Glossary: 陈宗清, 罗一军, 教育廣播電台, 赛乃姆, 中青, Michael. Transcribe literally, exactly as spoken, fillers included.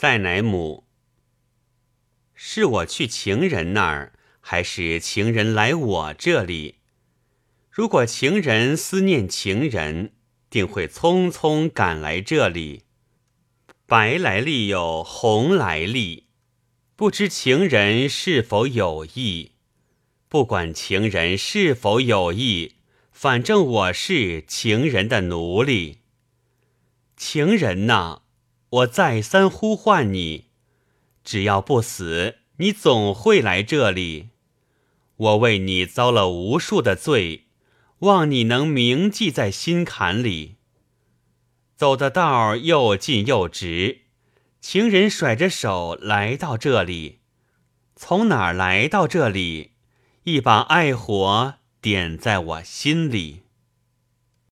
塞乃姆，是我去情人那儿，还是情人来我这里？如果情人思念情人，定会匆匆赶来这里。白来历有红来历，不知情人是否有意。不管情人是否有意，反正我是情人的奴隶。情人呐，我再三呼唤你，只要不死，你总会来这里。我为你遭了无数的罪，望你能铭记在心坎里。走的道又近又直，情人甩着手来到这里。从哪儿来到这里？一把爱火点在我心里。